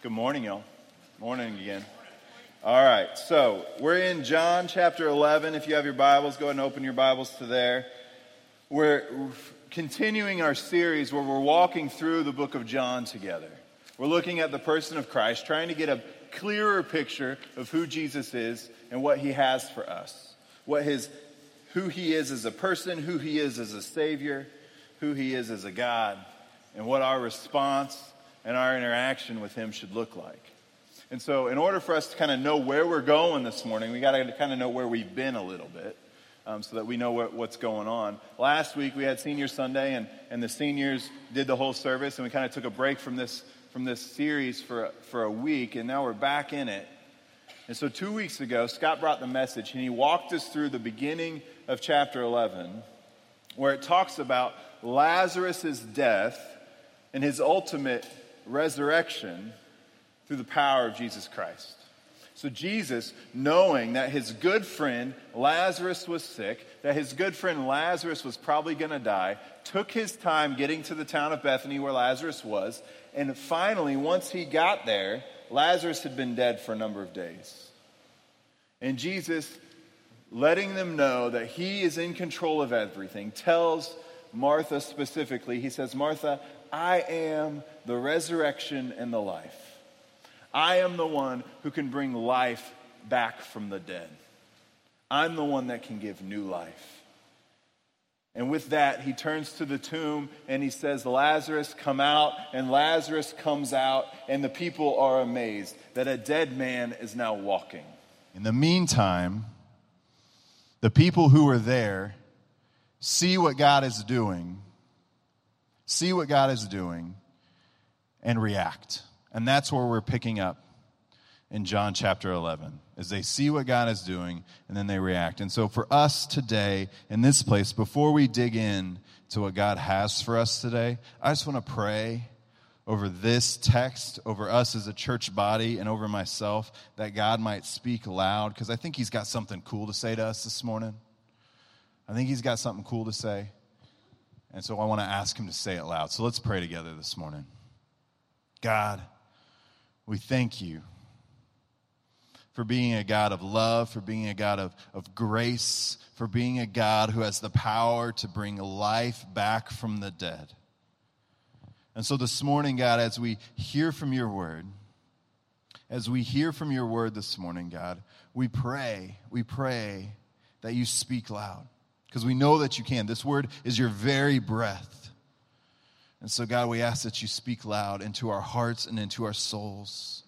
Good morning, y'all. Morning again. All right, so we're in John chapter 11. If you have your Bibles, go ahead and open your Bibles to there. We're continuing our series where we're walking through the book of John together. We're looking at the person of Christ, trying to get a clearer picture of who Jesus is and what he has for us. Who he is as a person, who he is as a Savior, who he is as a God, and what our response and our interaction with him should look like. And so in order for us to kind of know where we're going this morning, we got to kind of know where we've been a little bit so that we know what's going on. Last week we had Senior Sunday and the seniors did the whole service, and we kind of took a break from this series for a week, and now we're back in it. And so 2 weeks ago, Scott brought the message, and he walked us through the beginning of chapter 11, where it talks about Lazarus' death and his ultimate resurrection through the power of Jesus Christ. So Jesus, knowing that his good friend Lazarus was sick, that his good friend Lazarus was probably going to die, took his time getting to the town of Bethany where Lazarus was, and finally, once he got there, Lazarus had been dead for a number of days. And Jesus, letting them know that he is in control of everything, tells Martha specifically, he says, "Martha, I am the resurrection and the life. I am the one who can bring life back from the dead. I'm the one that can give new life." And with that, he turns to the tomb and he says, "Lazarus, come out." And Lazarus comes out, and the people are amazed that a dead man is now walking. In the meantime, the people who are there see what God is doing, and react. And that's where we're picking up in John chapter 11, is they see what God is doing, and then they react. And so for us today in this place, before we dig in to what God has for us today, I just want to pray over this text, over us as a church body, and over myself, that God might speak loud, because I think he's got something cool to say to us this morning. I think he's got something cool to say, and so I want to ask him to say it loud. So let's pray together this morning. God, we thank you for being a God of love, for being a God of grace, for being a God who has the power to bring life back from the dead. And so this morning, God, as we hear from your word, we pray that you speak loud, because we know that you can. This word is your very breath. And so, God, we ask that you speak loud into our hearts and into our souls,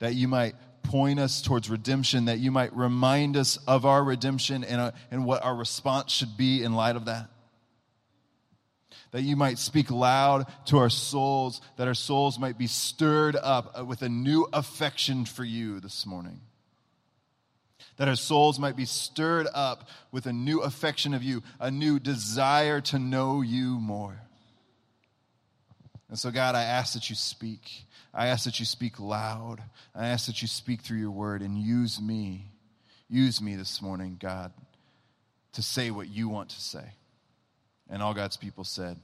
that you might point us towards redemption, that you might remind us of our redemption and what our response should be in light of that, that you might speak loud to our souls, that our souls might be stirred up with a new affection for you this morning, that our souls might be stirred up with a new affection of you, a new desire to know you more. And so, God, I ask that you speak. I ask that you speak loud. I ask that you speak through your word, and use me. Use me this morning, God, to say what you want to say. And all God's people said,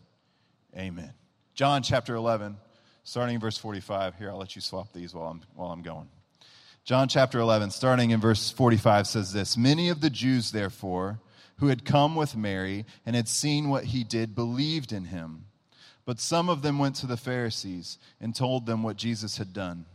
amen. John chapter 11, starting in verse 45. Here, I'll let you swap these while I'm going. John chapter 11, starting in verse 45, says this: "Many of the Jews, therefore, who had come with Mary and had seen what he did, believed in him. But some of them went to the Pharisees and told them what Jesus had done.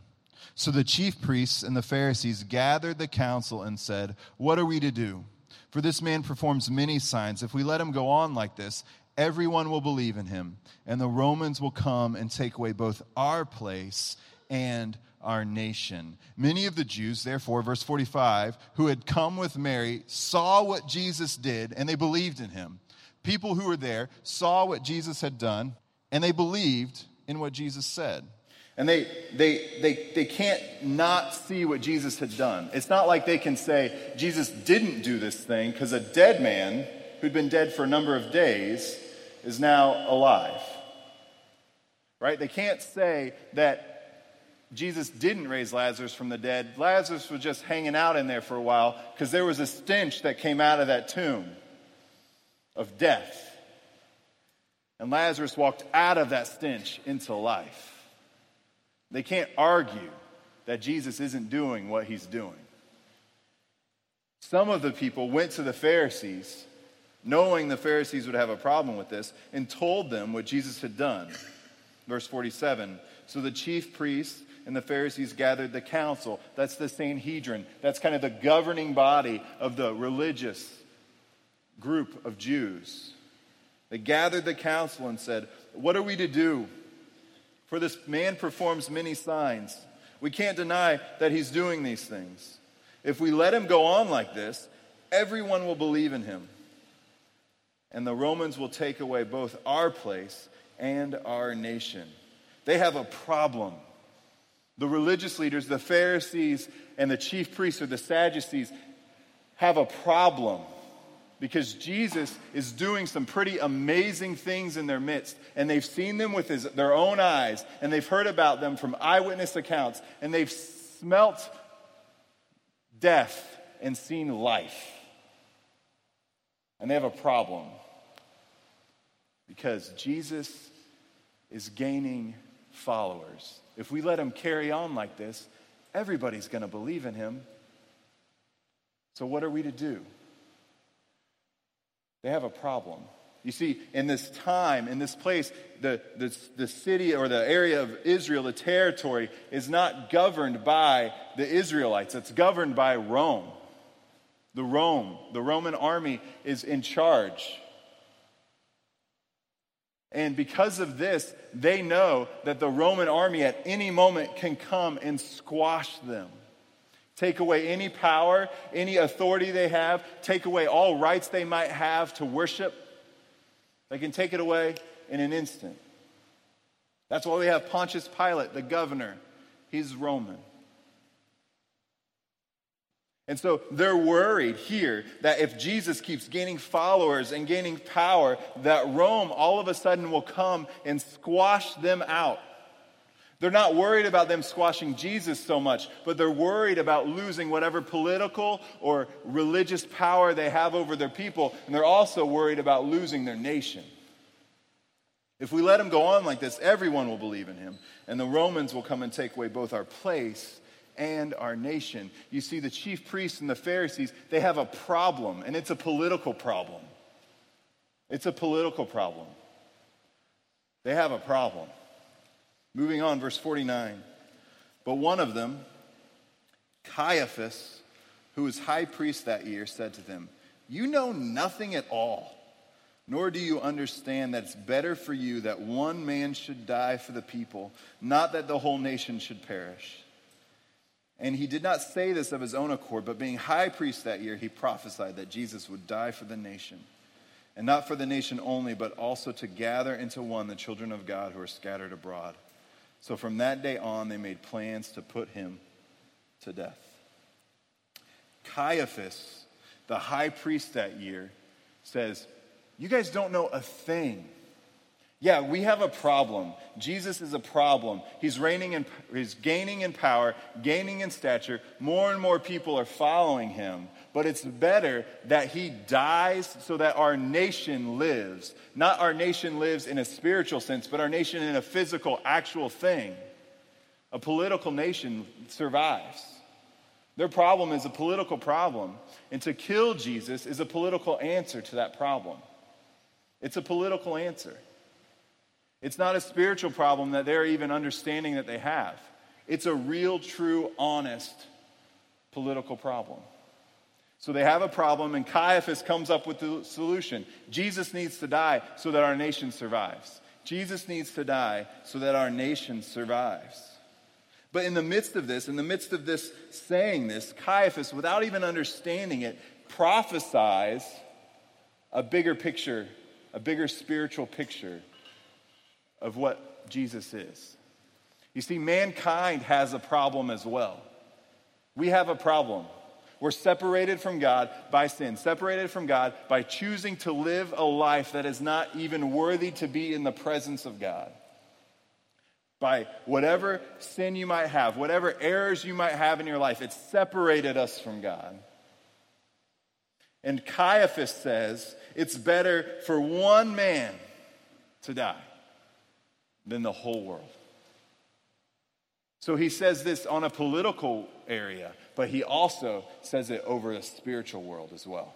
So the chief priests and the Pharisees gathered the council and said, 'What are we to do? For this man performs many signs. If we let him go on like this, everyone will believe in him, and the Romans will come and take away both our place and our nation.' Many of the Jews, therefore," verse 45, "who had come with Mary saw what Jesus did, and they believed in him." People who were there saw what Jesus had done, and they believed in what Jesus said. And they can't not see what Jesus had done. It's not like they can say, Jesus didn't do this thing, because a dead man who'd been dead for a number of days is now alive. Right? They can't say that Jesus didn't raise Lazarus from the dead. Lazarus was just hanging out in there for a while, because there was a stench that came out of that tomb of death. And Lazarus walked out of that stench into life. They can't argue that Jesus isn't doing what he's doing. Some of the people went to the Pharisees, knowing the Pharisees would have a problem with this, and told them what Jesus had done. Verse 47, so the chief priests and the Pharisees gathered the council. That's the Sanhedrin. That's kind of the governing body of the religious group of Jews. They gathered the council and said, what are we to do? For this man performs many signs. We can't deny that he's doing these things. If we let him go on like this, everyone will believe in him. And the Romans will take away both our place and our nation. They have a problem. The religious leaders, the Pharisees, and the chief priests, or the Sadducees, have a problem because Jesus is doing some pretty amazing things in their midst, and they've seen them with their own eyes, and they've heard about them from eyewitness accounts, and they've smelt death and seen life. And they have a problem because Jesus is gaining followers. If we let him carry on like this, everybody's going to believe in him. So what are we to do? They have a problem. You see, in this time, in this place, the city or the area of Israel, the territory, is not governed by the Israelites. It's governed by Rome. The Roman army is in charge. And because of this, they know that the Roman army at any moment can come and squash them. Take away any power, any authority they have. Take away all rights they might have to worship. They can take it away in an instant. That's why we have Pontius Pilate, the governor. He's Roman. And so they're worried here that if Jesus keeps gaining followers and gaining power, that Rome all of a sudden will come and squash them out. They're not worried about them squashing Jesus so much, but they're worried about losing whatever political or religious power they have over their people, and they're also worried about losing their nation. If we let him go on like this, everyone will believe in him, and the Romans will come and take away both our place and our nation. You see, the chief priests and the Pharisees, they have a problem, and it's a political problem. It's a political problem. They have a problem. Moving on, verse 49. But one of them, Caiaphas, who was high priest that year, said to them, you know nothing at all, nor do you understand that it's better for you that one man should die for the people, not that the whole nation should perish. And he did not say this of his own accord, but being high priest that year, he prophesied that Jesus would die for the nation. And not for the nation only, but also to gather into one the children of God who are scattered abroad. So from that day on, they made plans to put him to death. Caiaphas, the high priest that year, says, you guys don't know a thing. Yeah, we have a problem. Jesus is a problem. He's gaining in power, gaining in stature. More and more people are following him. But it's better that he dies so that our nation lives. Not our nation lives in a spiritual sense, but our nation in a physical, actual thing. A political nation survives. Their problem is a political problem. And to kill Jesus is a political answer to that problem. It's a political answer. It's not a spiritual problem that they're even understanding that they have. It's a real, true, honest political problem. So they have a problem, and Caiaphas comes up with the solution. Jesus needs to die so that our nation survives. Jesus needs to die so that our nation survives. But in the midst of this saying this, Caiaphas, without even understanding it, prophesies a bigger picture, a bigger spiritual picture of what Jesus is. You see, mankind has a problem as well. We have a problem. We're separated from God by sin, separated from God by choosing to live a life that is not even worthy to be in the presence of God. By whatever sin you might have, whatever errors you might have in your life, it's separated us from God. And Caiaphas says, it's better for one man to die than the whole world. So he says this on a political area, but he also says it over a spiritual world as well.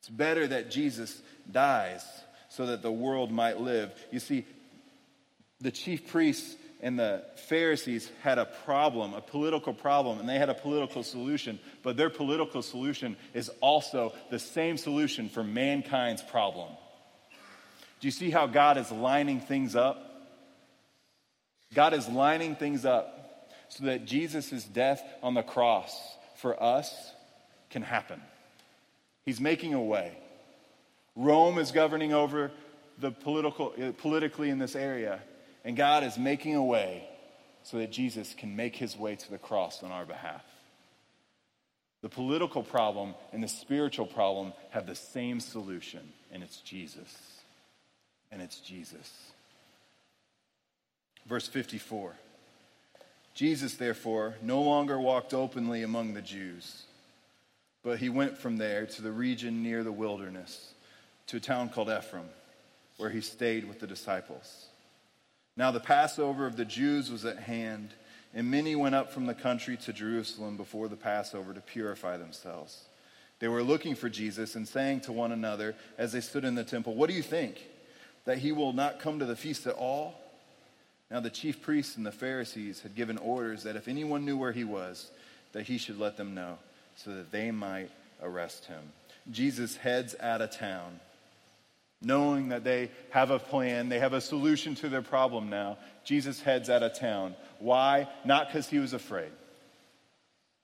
It's better that Jesus dies so that the world might live. You see, the chief priests and the Pharisees had a problem, a political problem, and they had a political solution, but their political solution is also the same solution for mankind's problem. Do you see how God is lining things up? God is lining things up so that Jesus' death on the cross for us can happen. He's making a way. Rome is governing over the politically in this area, and God is making a way so that Jesus can make his way to the cross on our behalf. The political problem and the spiritual problem have the same solution, and it's Jesus. And it's Jesus. Verse 54. Jesus, therefore, no longer walked openly among the Jews, but he went from there to the region near the wilderness, to a town called Ephraim, where he stayed with the disciples. Now the Passover of the Jews was at hand, and many went up from the country to Jerusalem before the Passover to purify themselves. They were looking for Jesus and saying to one another as they stood in the temple, "What do you think? That he will not come to the feast at all?" Now the chief priests and the Pharisees had given orders that if anyone knew where he was, that he should let them know, so that they might arrest him. Jesus heads out of town, knowing that they have a plan, they have a solution to their problem now. Jesus heads out of town. Why? Not because he was afraid,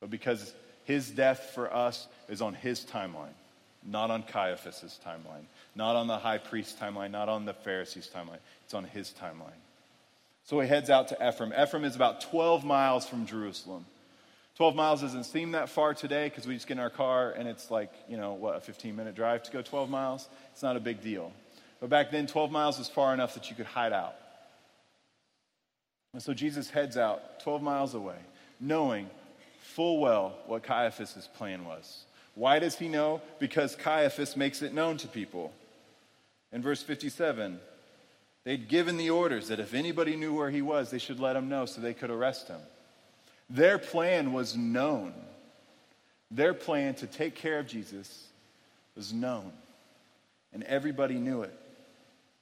but because his death for us is on his timeline. Not on Caiaphas' timeline, not on the high priest's timeline, not on the Pharisees' timeline. It's on his timeline. So he heads out to Ephraim. Ephraim is about 12 miles from Jerusalem. 12 miles doesn't seem that far today because we just get in our car and it's like, a 15-minute drive to go 12 miles? It's not a big deal. But back then, 12 miles was far enough that you could hide out. And so Jesus heads out 12 miles away, knowing full well what Caiaphas' plan was. Why does he know? Because Caiaphas makes it known to people. In verse 57, they'd given the orders that if anybody knew where he was, they should let him know so they could arrest him. Their plan was known. Their plan to take care of Jesus was known. And everybody knew it.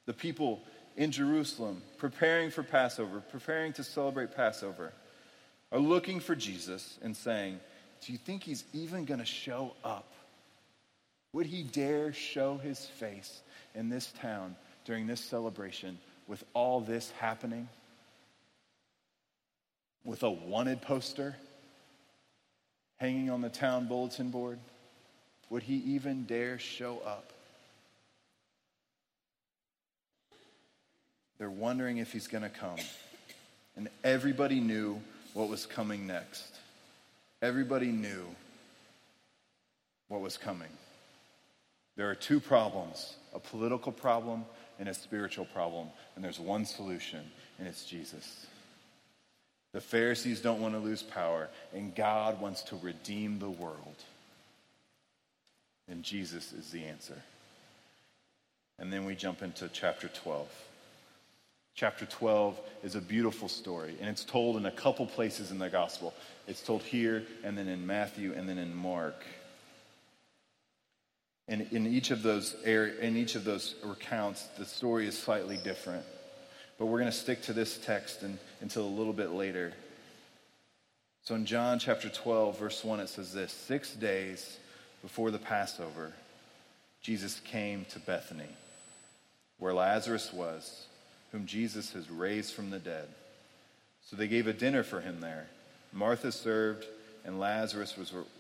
The people in Jerusalem, preparing for Passover, preparing to celebrate Passover, are looking for Jesus and saying, "Do you think he's even going to show up? Would he dare show his face in this town during this celebration with all this happening? With a wanted poster hanging on the town bulletin board? Would he even dare show up?" They're wondering if he's going to come. And everybody knew what was coming next. Everybody knew what was coming. There are two problems, a political problem and a spiritual problem, and there's one solution, and it's Jesus. The Pharisees don't want to lose power, and God wants to redeem the world. And Jesus is the answer. And then we jump into chapter 12. Chapter 12 is a beautiful story, and it's told in a couple places in the gospel. It's told here, and then in Matthew, and then in Mark. And in each of those accounts, the story is slightly different. But we're going to stick to this text until a little bit later. So in John chapter 12, verse 1, it says this: 6 days before the Passover, Jesus came to Bethany, where Lazarus was, whom Jesus has raised from the dead. So they gave a dinner for him there. Martha served, and Lazarus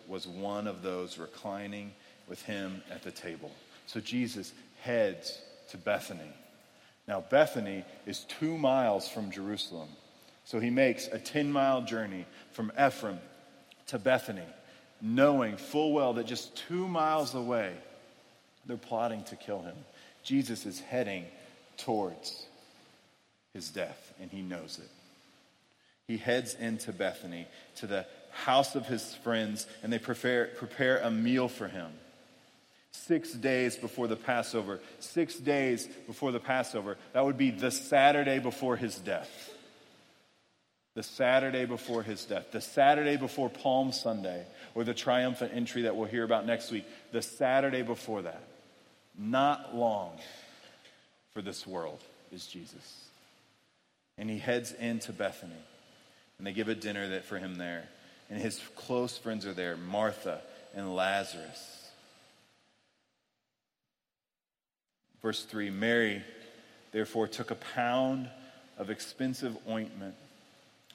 was one of those reclining with him at the table. So Jesus heads to Bethany. Now Bethany is 2 miles from Jerusalem. So he makes a 10-mile journey from Ephraim to Bethany, knowing full well that just 2 miles away, they're plotting to kill him. Jesus is heading towards his death, and he knows it. He heads into Bethany, to the house of his friends, and they prepare a meal for him. 6 days before the Passover. 6 days before the Passover. That would be the Saturday before his death. the Saturday before his death, the Saturday before Palm Sunday, or the triumphant entry that we'll hear about next week, the Saturday before that, not long for this world, is Jesus. And he heads into Bethany, and they give a dinner that for him there. And his close friends are there, Martha and Lazarus. Verse 3, Mary therefore took a pound of expensive ointment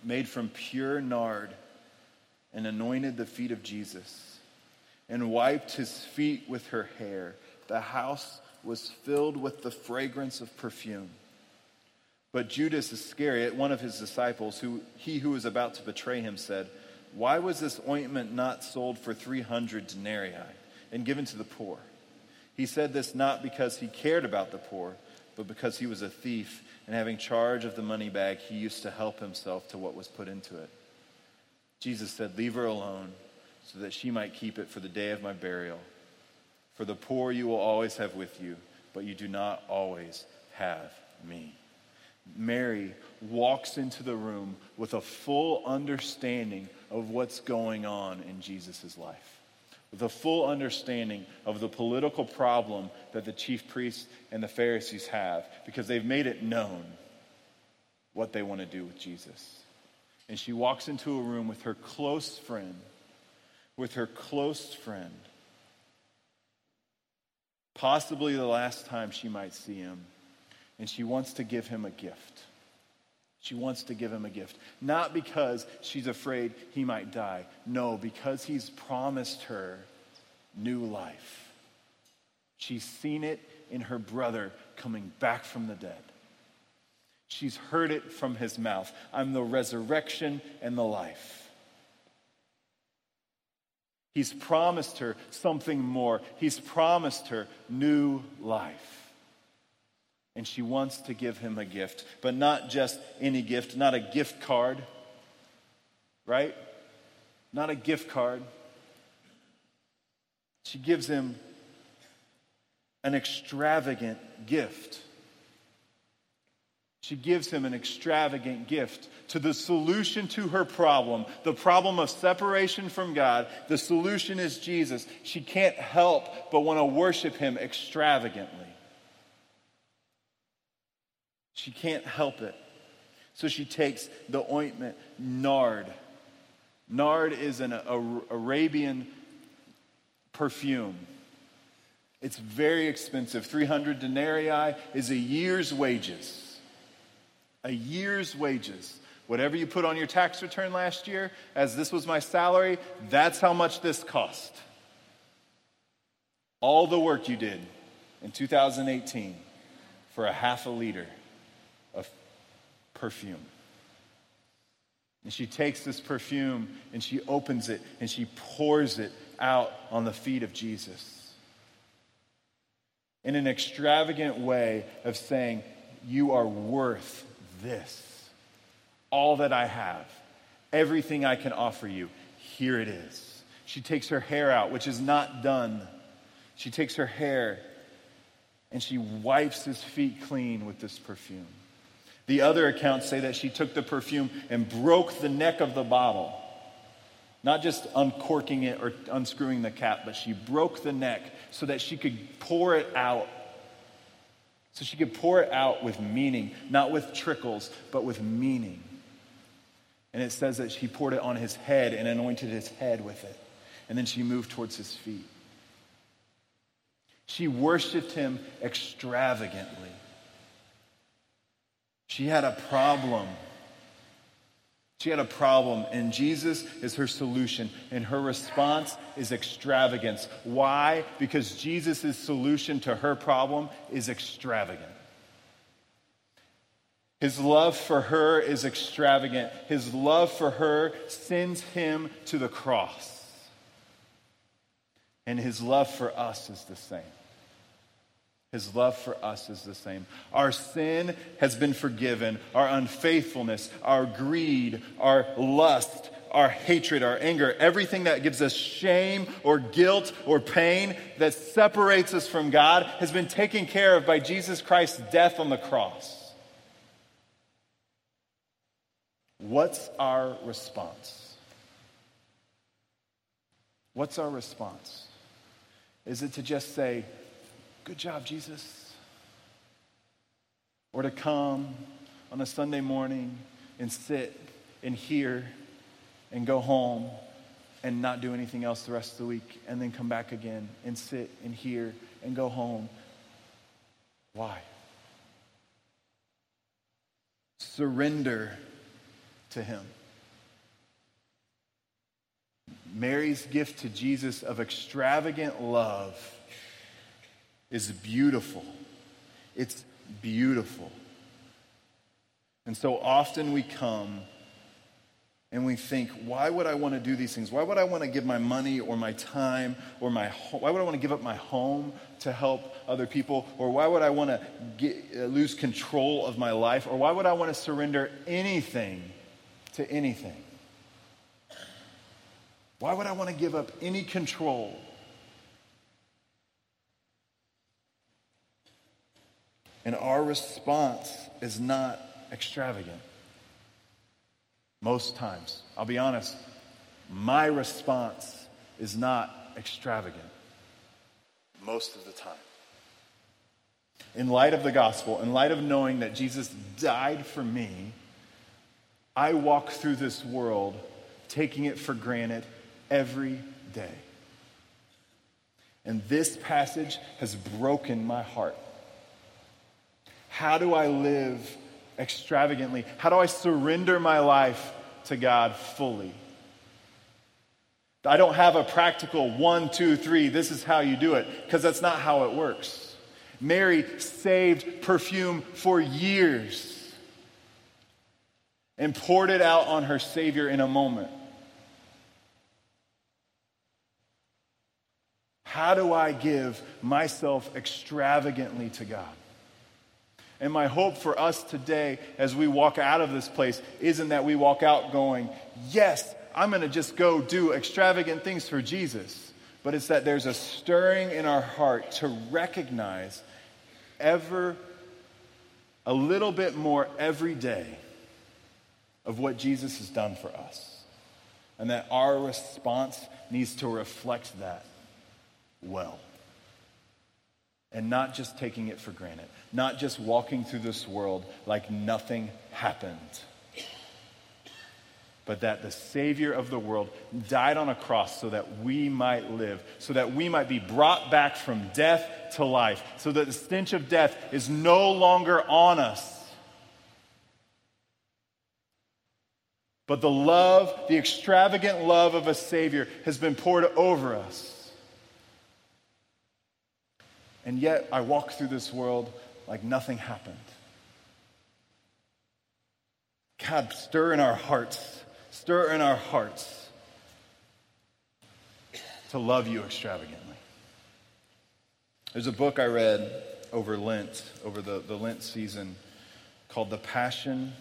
made from pure nard and anointed the feet of Jesus and wiped his feet with her hair. The house was filled with the fragrance of perfume. But Judas Iscariot, one of his disciples, who was about to betray him, said, "Why was this ointment not sold for 300 denarii and given to the poor?" He said this not because he cared about the poor, but because he was a thief, and having charge of the money bag, he used to help himself to what was put into it. Jesus said, "Leave her alone, so that she might keep it for the day of my burial. For the poor you will always have with you, but you do not always have me." Mary walks into the room with a full understanding of what's going on in Jesus' life, with a full understanding of the political problem that the chief priests and the Pharisees have, because they've made it known what they want to do with Jesus. And she walks into a room with her close friend, possibly the last time she might see him, and she wants to give him a gift. She wants to give him a gift. Not because she's afraid he might die. No, because he's promised her new life. She's seen it in her brother coming back from the dead. She's heard it from his mouth. "I'm the resurrection and the life." He's promised her something more. He's promised her new life. And she wants to give him a gift, but not just any gift, not a gift card, right? Not a gift card. She gives him an extravagant gift. She gives him an extravagant gift to the solution to her problem, the problem of separation from God. The solution is Jesus. She can't help but want to worship him extravagantly. She can't help it. So she takes the ointment, nard. Nard is an Arabian perfume. It's very expensive. 300 denarii is a year's wages. A year's wages. Whatever you put on your tax return last year, as this was my salary, that's how much this cost. All the work you did in 2018 for a half a liter of perfume. And she takes this perfume and she opens it and she pours it out on the feet of Jesus in an extravagant way of saying, "You are worth this. All that I have, everything I can offer you, here it is." She takes her hair out, which is not done. She takes her hair and she wipes his feet clean with this perfume. The other accounts say that she took the perfume and broke the neck of the bottle. Not just uncorking it or unscrewing the cap, but she broke the neck so that she could pour it out. So she could pour it out with meaning, not with trickles, but with meaning. And it says that she poured it on his head and anointed his head with it. And then she moved towards his feet. She worshiped him extravagantly. She had a problem. She had a problem, and Jesus is her solution, and her response is extravagance. Why? Because Jesus' solution to her problem is extravagant. His love for her is extravagant. His love for her sends him to the cross. And his love for us is the same. His love for us is the same. Our sin has been forgiven. Our unfaithfulness, our greed, our lust, our hatred, our anger, everything that gives us shame or guilt or pain that separates us from God has been taken care of by Jesus Christ's death on the cross. What's our response? What's our response? Is it to just say, good job, Jesus? Or to come on a Sunday morning and sit and hear and go home and not do anything else the rest of the week and then come back again and sit and hear and go home? Why? Surrender to him. Mary's gift to Jesus of extravagant love is beautiful. It's beautiful. And so often we come and we think, why would I want to do these things? Why would I want to give my money or my time or why would I want to give up my home to help other people? Or why would I want to lose control of my life? Or why would I want to surrender anything to anything? Why would I want to give up any control? And our response is not extravagant. Most times, I'll be honest, my response is not extravagant most of the time. In light of the gospel, in light of knowing that Jesus died for me, I walk through this world taking it for granted every day. And this passage has broken my heart. How do I live extravagantly? How do I surrender my life to God fully? I don't have a practical 1, 2, 3, this is how you do it, because that's not how it works. Mary saved perfume for years and poured it out on her Savior in a moment. How do I give myself extravagantly to God? And my hope for us today as we walk out of this place isn't that we walk out going, yes, I'm going to just go do extravagant things for Jesus. But it's that there's a stirring in our heart to recognize ever a little bit more every day of what Jesus has done for us. And that our response needs to reflect that well. And not just taking it for granted. Not just walking through this world like nothing happened. But that the Savior of the world died on a cross so that we might live. So that we might be brought back from death to life. So that the stench of death is no longer on us. But the love, the extravagant love of a Savior has been poured over us. And yet I walk through this world like nothing happened. God, stir in our hearts. Stir in our hearts to love you extravagantly. There's a book I read over Lent, over the Lent season, called The Passion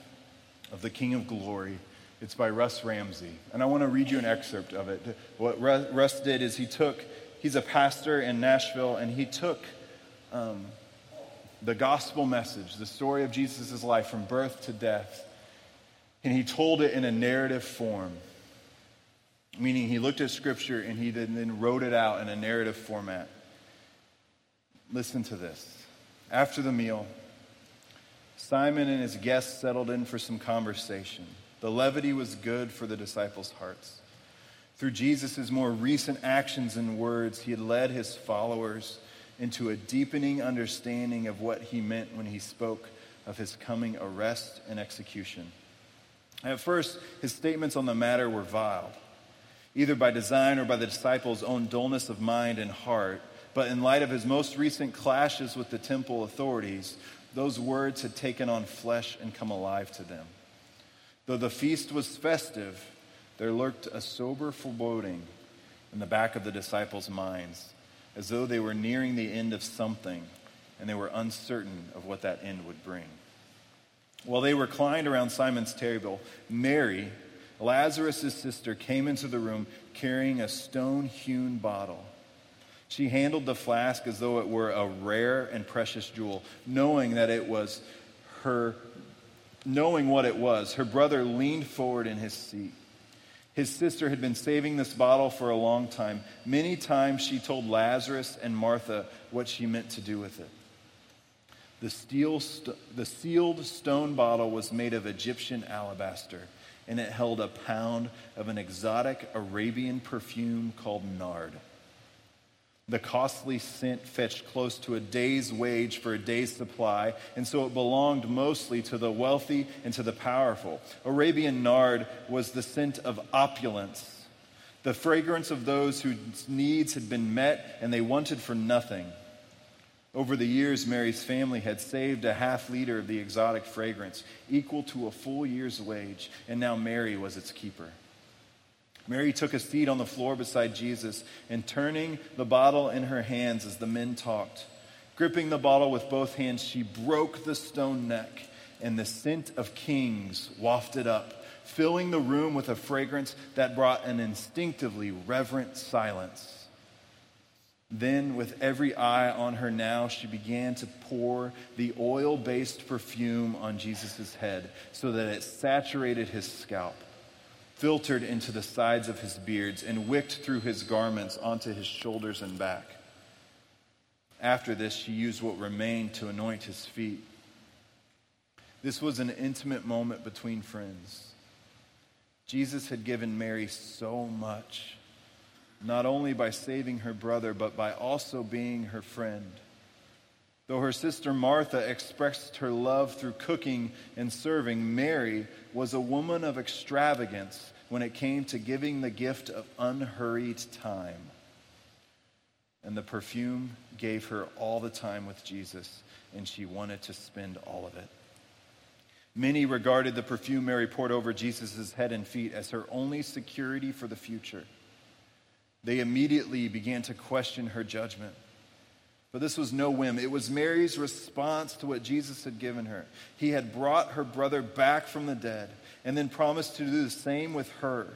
of the King of Glory. It's by Russ Ramsey. And I want to read you an excerpt of it. What Russ did is he's a pastor in Nashville, and he took the gospel message, the story of Jesus' life from birth to death, and he told it in a narrative form, meaning he looked at Scripture and he then wrote it out in a narrative format. Listen to this. After the meal, Simon and his guests settled in for some conversation. The levity was good for the disciples' hearts. Through Jesus' more recent actions and words, he had led his followers into a deepening understanding of what he meant when he spoke of his coming arrest and execution. At first, his statements on the matter were veiled, either by design or by the disciples' own dullness of mind and heart. But in light of his most recent clashes with the temple authorities, those words had taken on flesh and come alive to them. Though the feast was festive, there lurked a sober foreboding in the back of the disciples' minds, as though they were nearing the end of something, and they were uncertain of what that end would bring. While they reclined around Simon's table, Mary, Lazarus' sister, came into the room carrying a stone-hewn bottle. She handled the flask as though it were a rare and precious jewel, knowing that it was her Knowing what it was, her brother leaned forward in his seat. His sister had been saving this bottle for a long time. Many times she told Lazarus and Martha what she meant to do with it. The sealed stone bottle was made of Egyptian alabaster, and it held a pound of an exotic Arabian perfume called nard. The costly scent fetched close to a day's wage for a day's supply, and so it belonged mostly to the wealthy and to the powerful. Arabian nard was the scent of opulence, the fragrance of those whose needs had been met and they wanted for nothing. Over the years, Mary's family had saved a half liter of the exotic fragrance, equal to a full year's wage, and now Mary was its keeper. Mary took a seat on the floor beside Jesus and turning the bottle in her hands as the men talked. Gripping the bottle with both hands, she broke the stone neck and the scent of kings wafted up, filling the room with a fragrance that brought an instinctively reverent silence. Then, with every eye on her now, she began to pour the oil-based perfume on Jesus' head so that it saturated his scalp, filtered into the sides of his beards, and wicked through his garments onto his shoulders and back. After this, she used what remained to anoint his feet. This was an intimate moment between friends. Jesus had given Mary so much, not only by saving her brother, but by also being her friend. Though her sister Martha expressed her love through cooking and serving, Mary was a woman of extravagance when it came to giving the gift of unhurried time. And the perfume gave her all the time with Jesus, and she wanted to spend all of it. Many regarded the perfume Mary poured over Jesus' head and feet as her only security for the future. They immediately began to question her judgment. But this was no whim. It was Mary's response to what Jesus had given her. He had brought her brother back from the dead and then promised to do the same with her.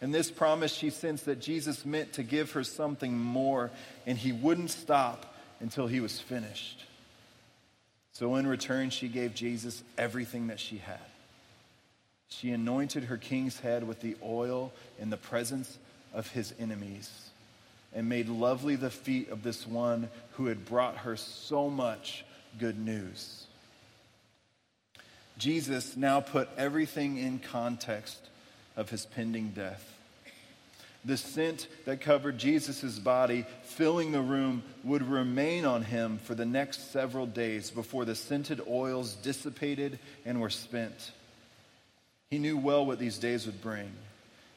And this promise, she sensed that Jesus meant to give her something more, and he wouldn't stop until he was finished. So in return, she gave Jesus everything that she had. She anointed her king's head with the oil in the presence of his enemies, and made lovely the feet of this one who had brought her so much good news. Jesus now put everything in context of his pending death. The scent that covered Jesus' body, filling the room, would remain on him for the next several days before the scented oils dissipated and were spent. He knew well what these days would bring.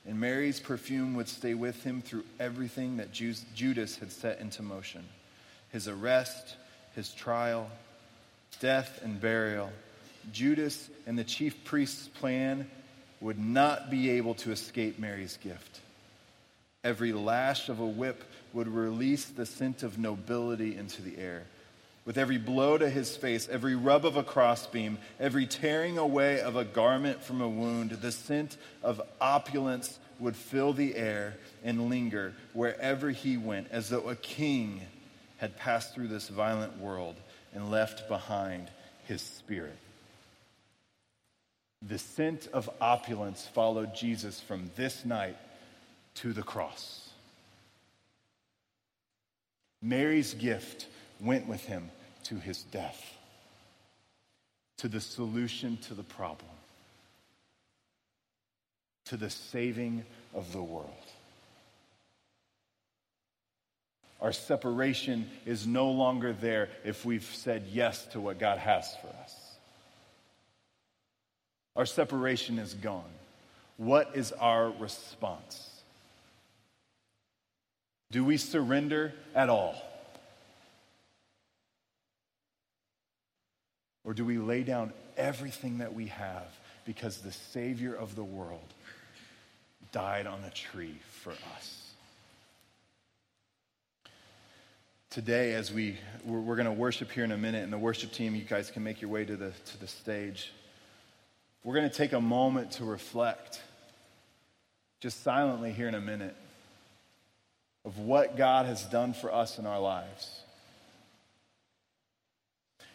And Mary's perfume would stay with him through everything that Judas had set into motion. His arrest, his trial, death and burial. Judas and the chief priest's plan would not be able to escape Mary's gift. Every lash of a whip would release the scent of nobility into the air. With every blow to his face, every rub of a crossbeam, every tearing away of a garment from a wound, the scent of opulence would fill the air and linger wherever he went, as though a king had passed through this violent world and left behind his spirit. The scent of opulence followed Jesus from this night to the cross. Mary's gift went with him to his death, to the solution to the problem, to the saving of the world. Our separation is no longer there if we've said yes to what God has for us. Our separation is gone. What is our response? Do we surrender at all? Or do we lay down everything that we have because the Savior of the world died on a tree for us? Today, as we're going to worship here in a minute, and the worship team, you guys can make your way to the stage. We're going to take a moment to reflect, just silently here in a minute, of what God has done for us in our lives.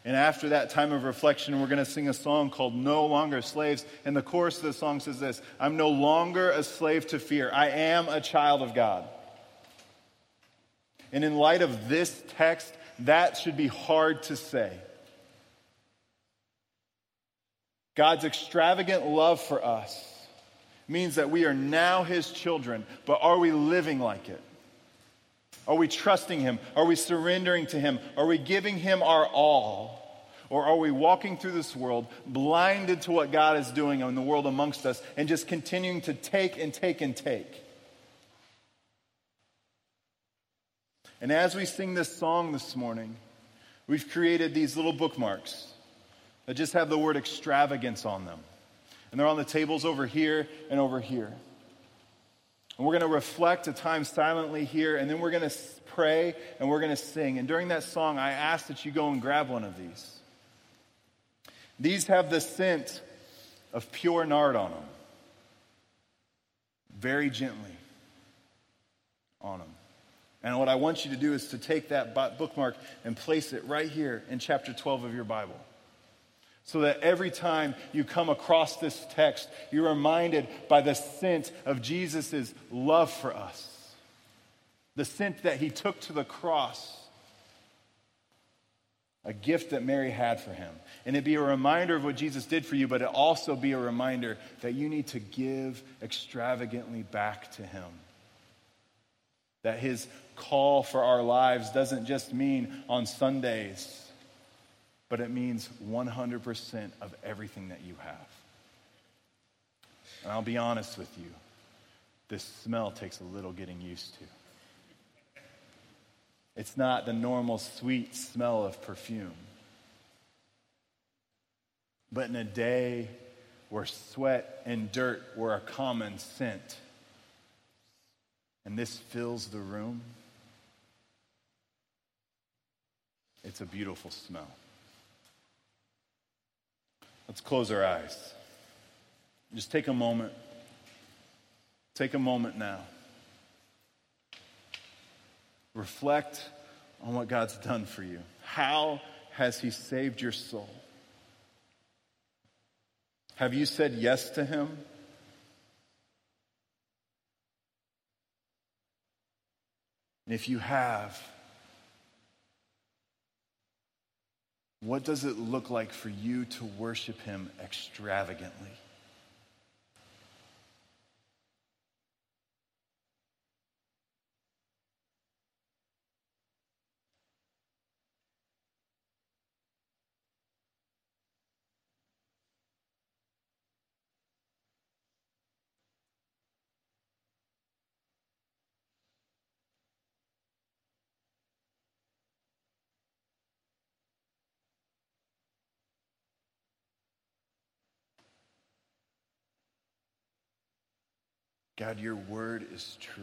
And after that time of reflection, we're going to sing a song called No Longer Slaves. And the chorus of the song says this: I'm no longer a slave to fear. I am a child of God. And in light of this text, that should be hard to say. God's extravagant love for us means that we are now his children, but are we living like it? Are we trusting him? Are we surrendering to him? Are we giving him our all? Or are we walking through this world blinded to what God is doing in the world amongst us and just continuing to take and take and take? And as we sing this song this morning, we've created these little bookmarks that just have the word extravagance on them. And they're on the tables over here and over here. And we're going to reflect a time silently here, and then we're going to pray, and we're going to sing. And during that song, I ask that you go and grab one of these. These have the scent of pure nard on them. Very gently on them. And what I want you to do is to take that bookmark and place it right here in chapter 12 of your Bible, so that every time you come across this text, you're reminded by the scent of Jesus' love for us, the scent that he took to the cross, a gift that Mary had for him. And it'd be a reminder of what Jesus did for you, but it'd also be a reminder that you need to give extravagantly back to him. That his call for our lives doesn't just mean on Sundays, but it means 100% of everything that you have. And I'll be honest with you, this smell takes a little getting used to. It's not the normal sweet smell of perfume. But in a day where sweat and dirt were a common scent, and this fills the room, it's a beautiful smell. Let's close our eyes. Just take a moment. Take a moment now. Reflect on what God's done for you. How has he saved your soul? Have you said yes to him? And if you have, what does it look like for you to worship him extravagantly? God, your word is true.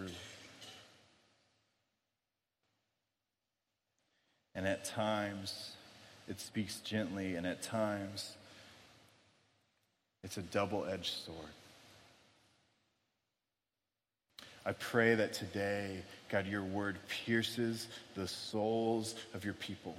And at times, it speaks gently, and at times, it's a double-edged sword. I pray that today, God, your word pierces the souls of your people,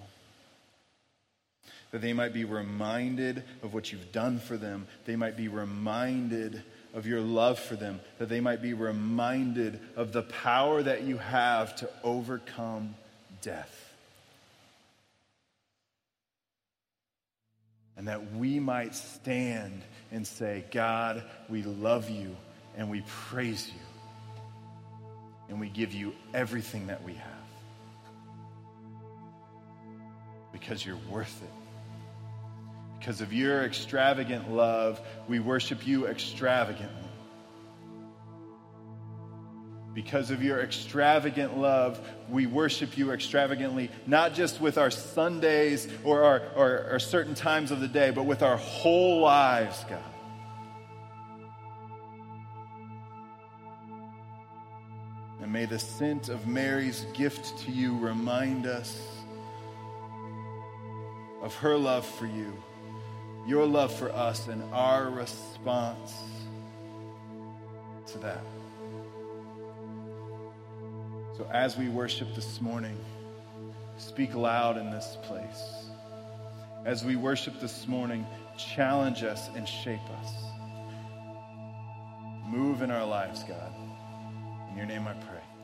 that they might be reminded of what you've done for them. They might be reminded of your love for them, that they might be reminded of the power that you have to overcome death. And that we might stand and say, God, we love you and we praise you and we give you everything that we have because you're worth it. Because of your extravagant love, we worship you extravagantly. Because of your extravagant love, we worship you extravagantly, not just with our Sundays or our certain times of the day, but with our whole lives, God. And may the scent of Mary's gift to you remind us of her love for you, your love for us, and our response to that. So as we worship this morning, speak loud in this place. as we worship this morning, challenge us and shape us. Move in our lives, God. In your name I pray.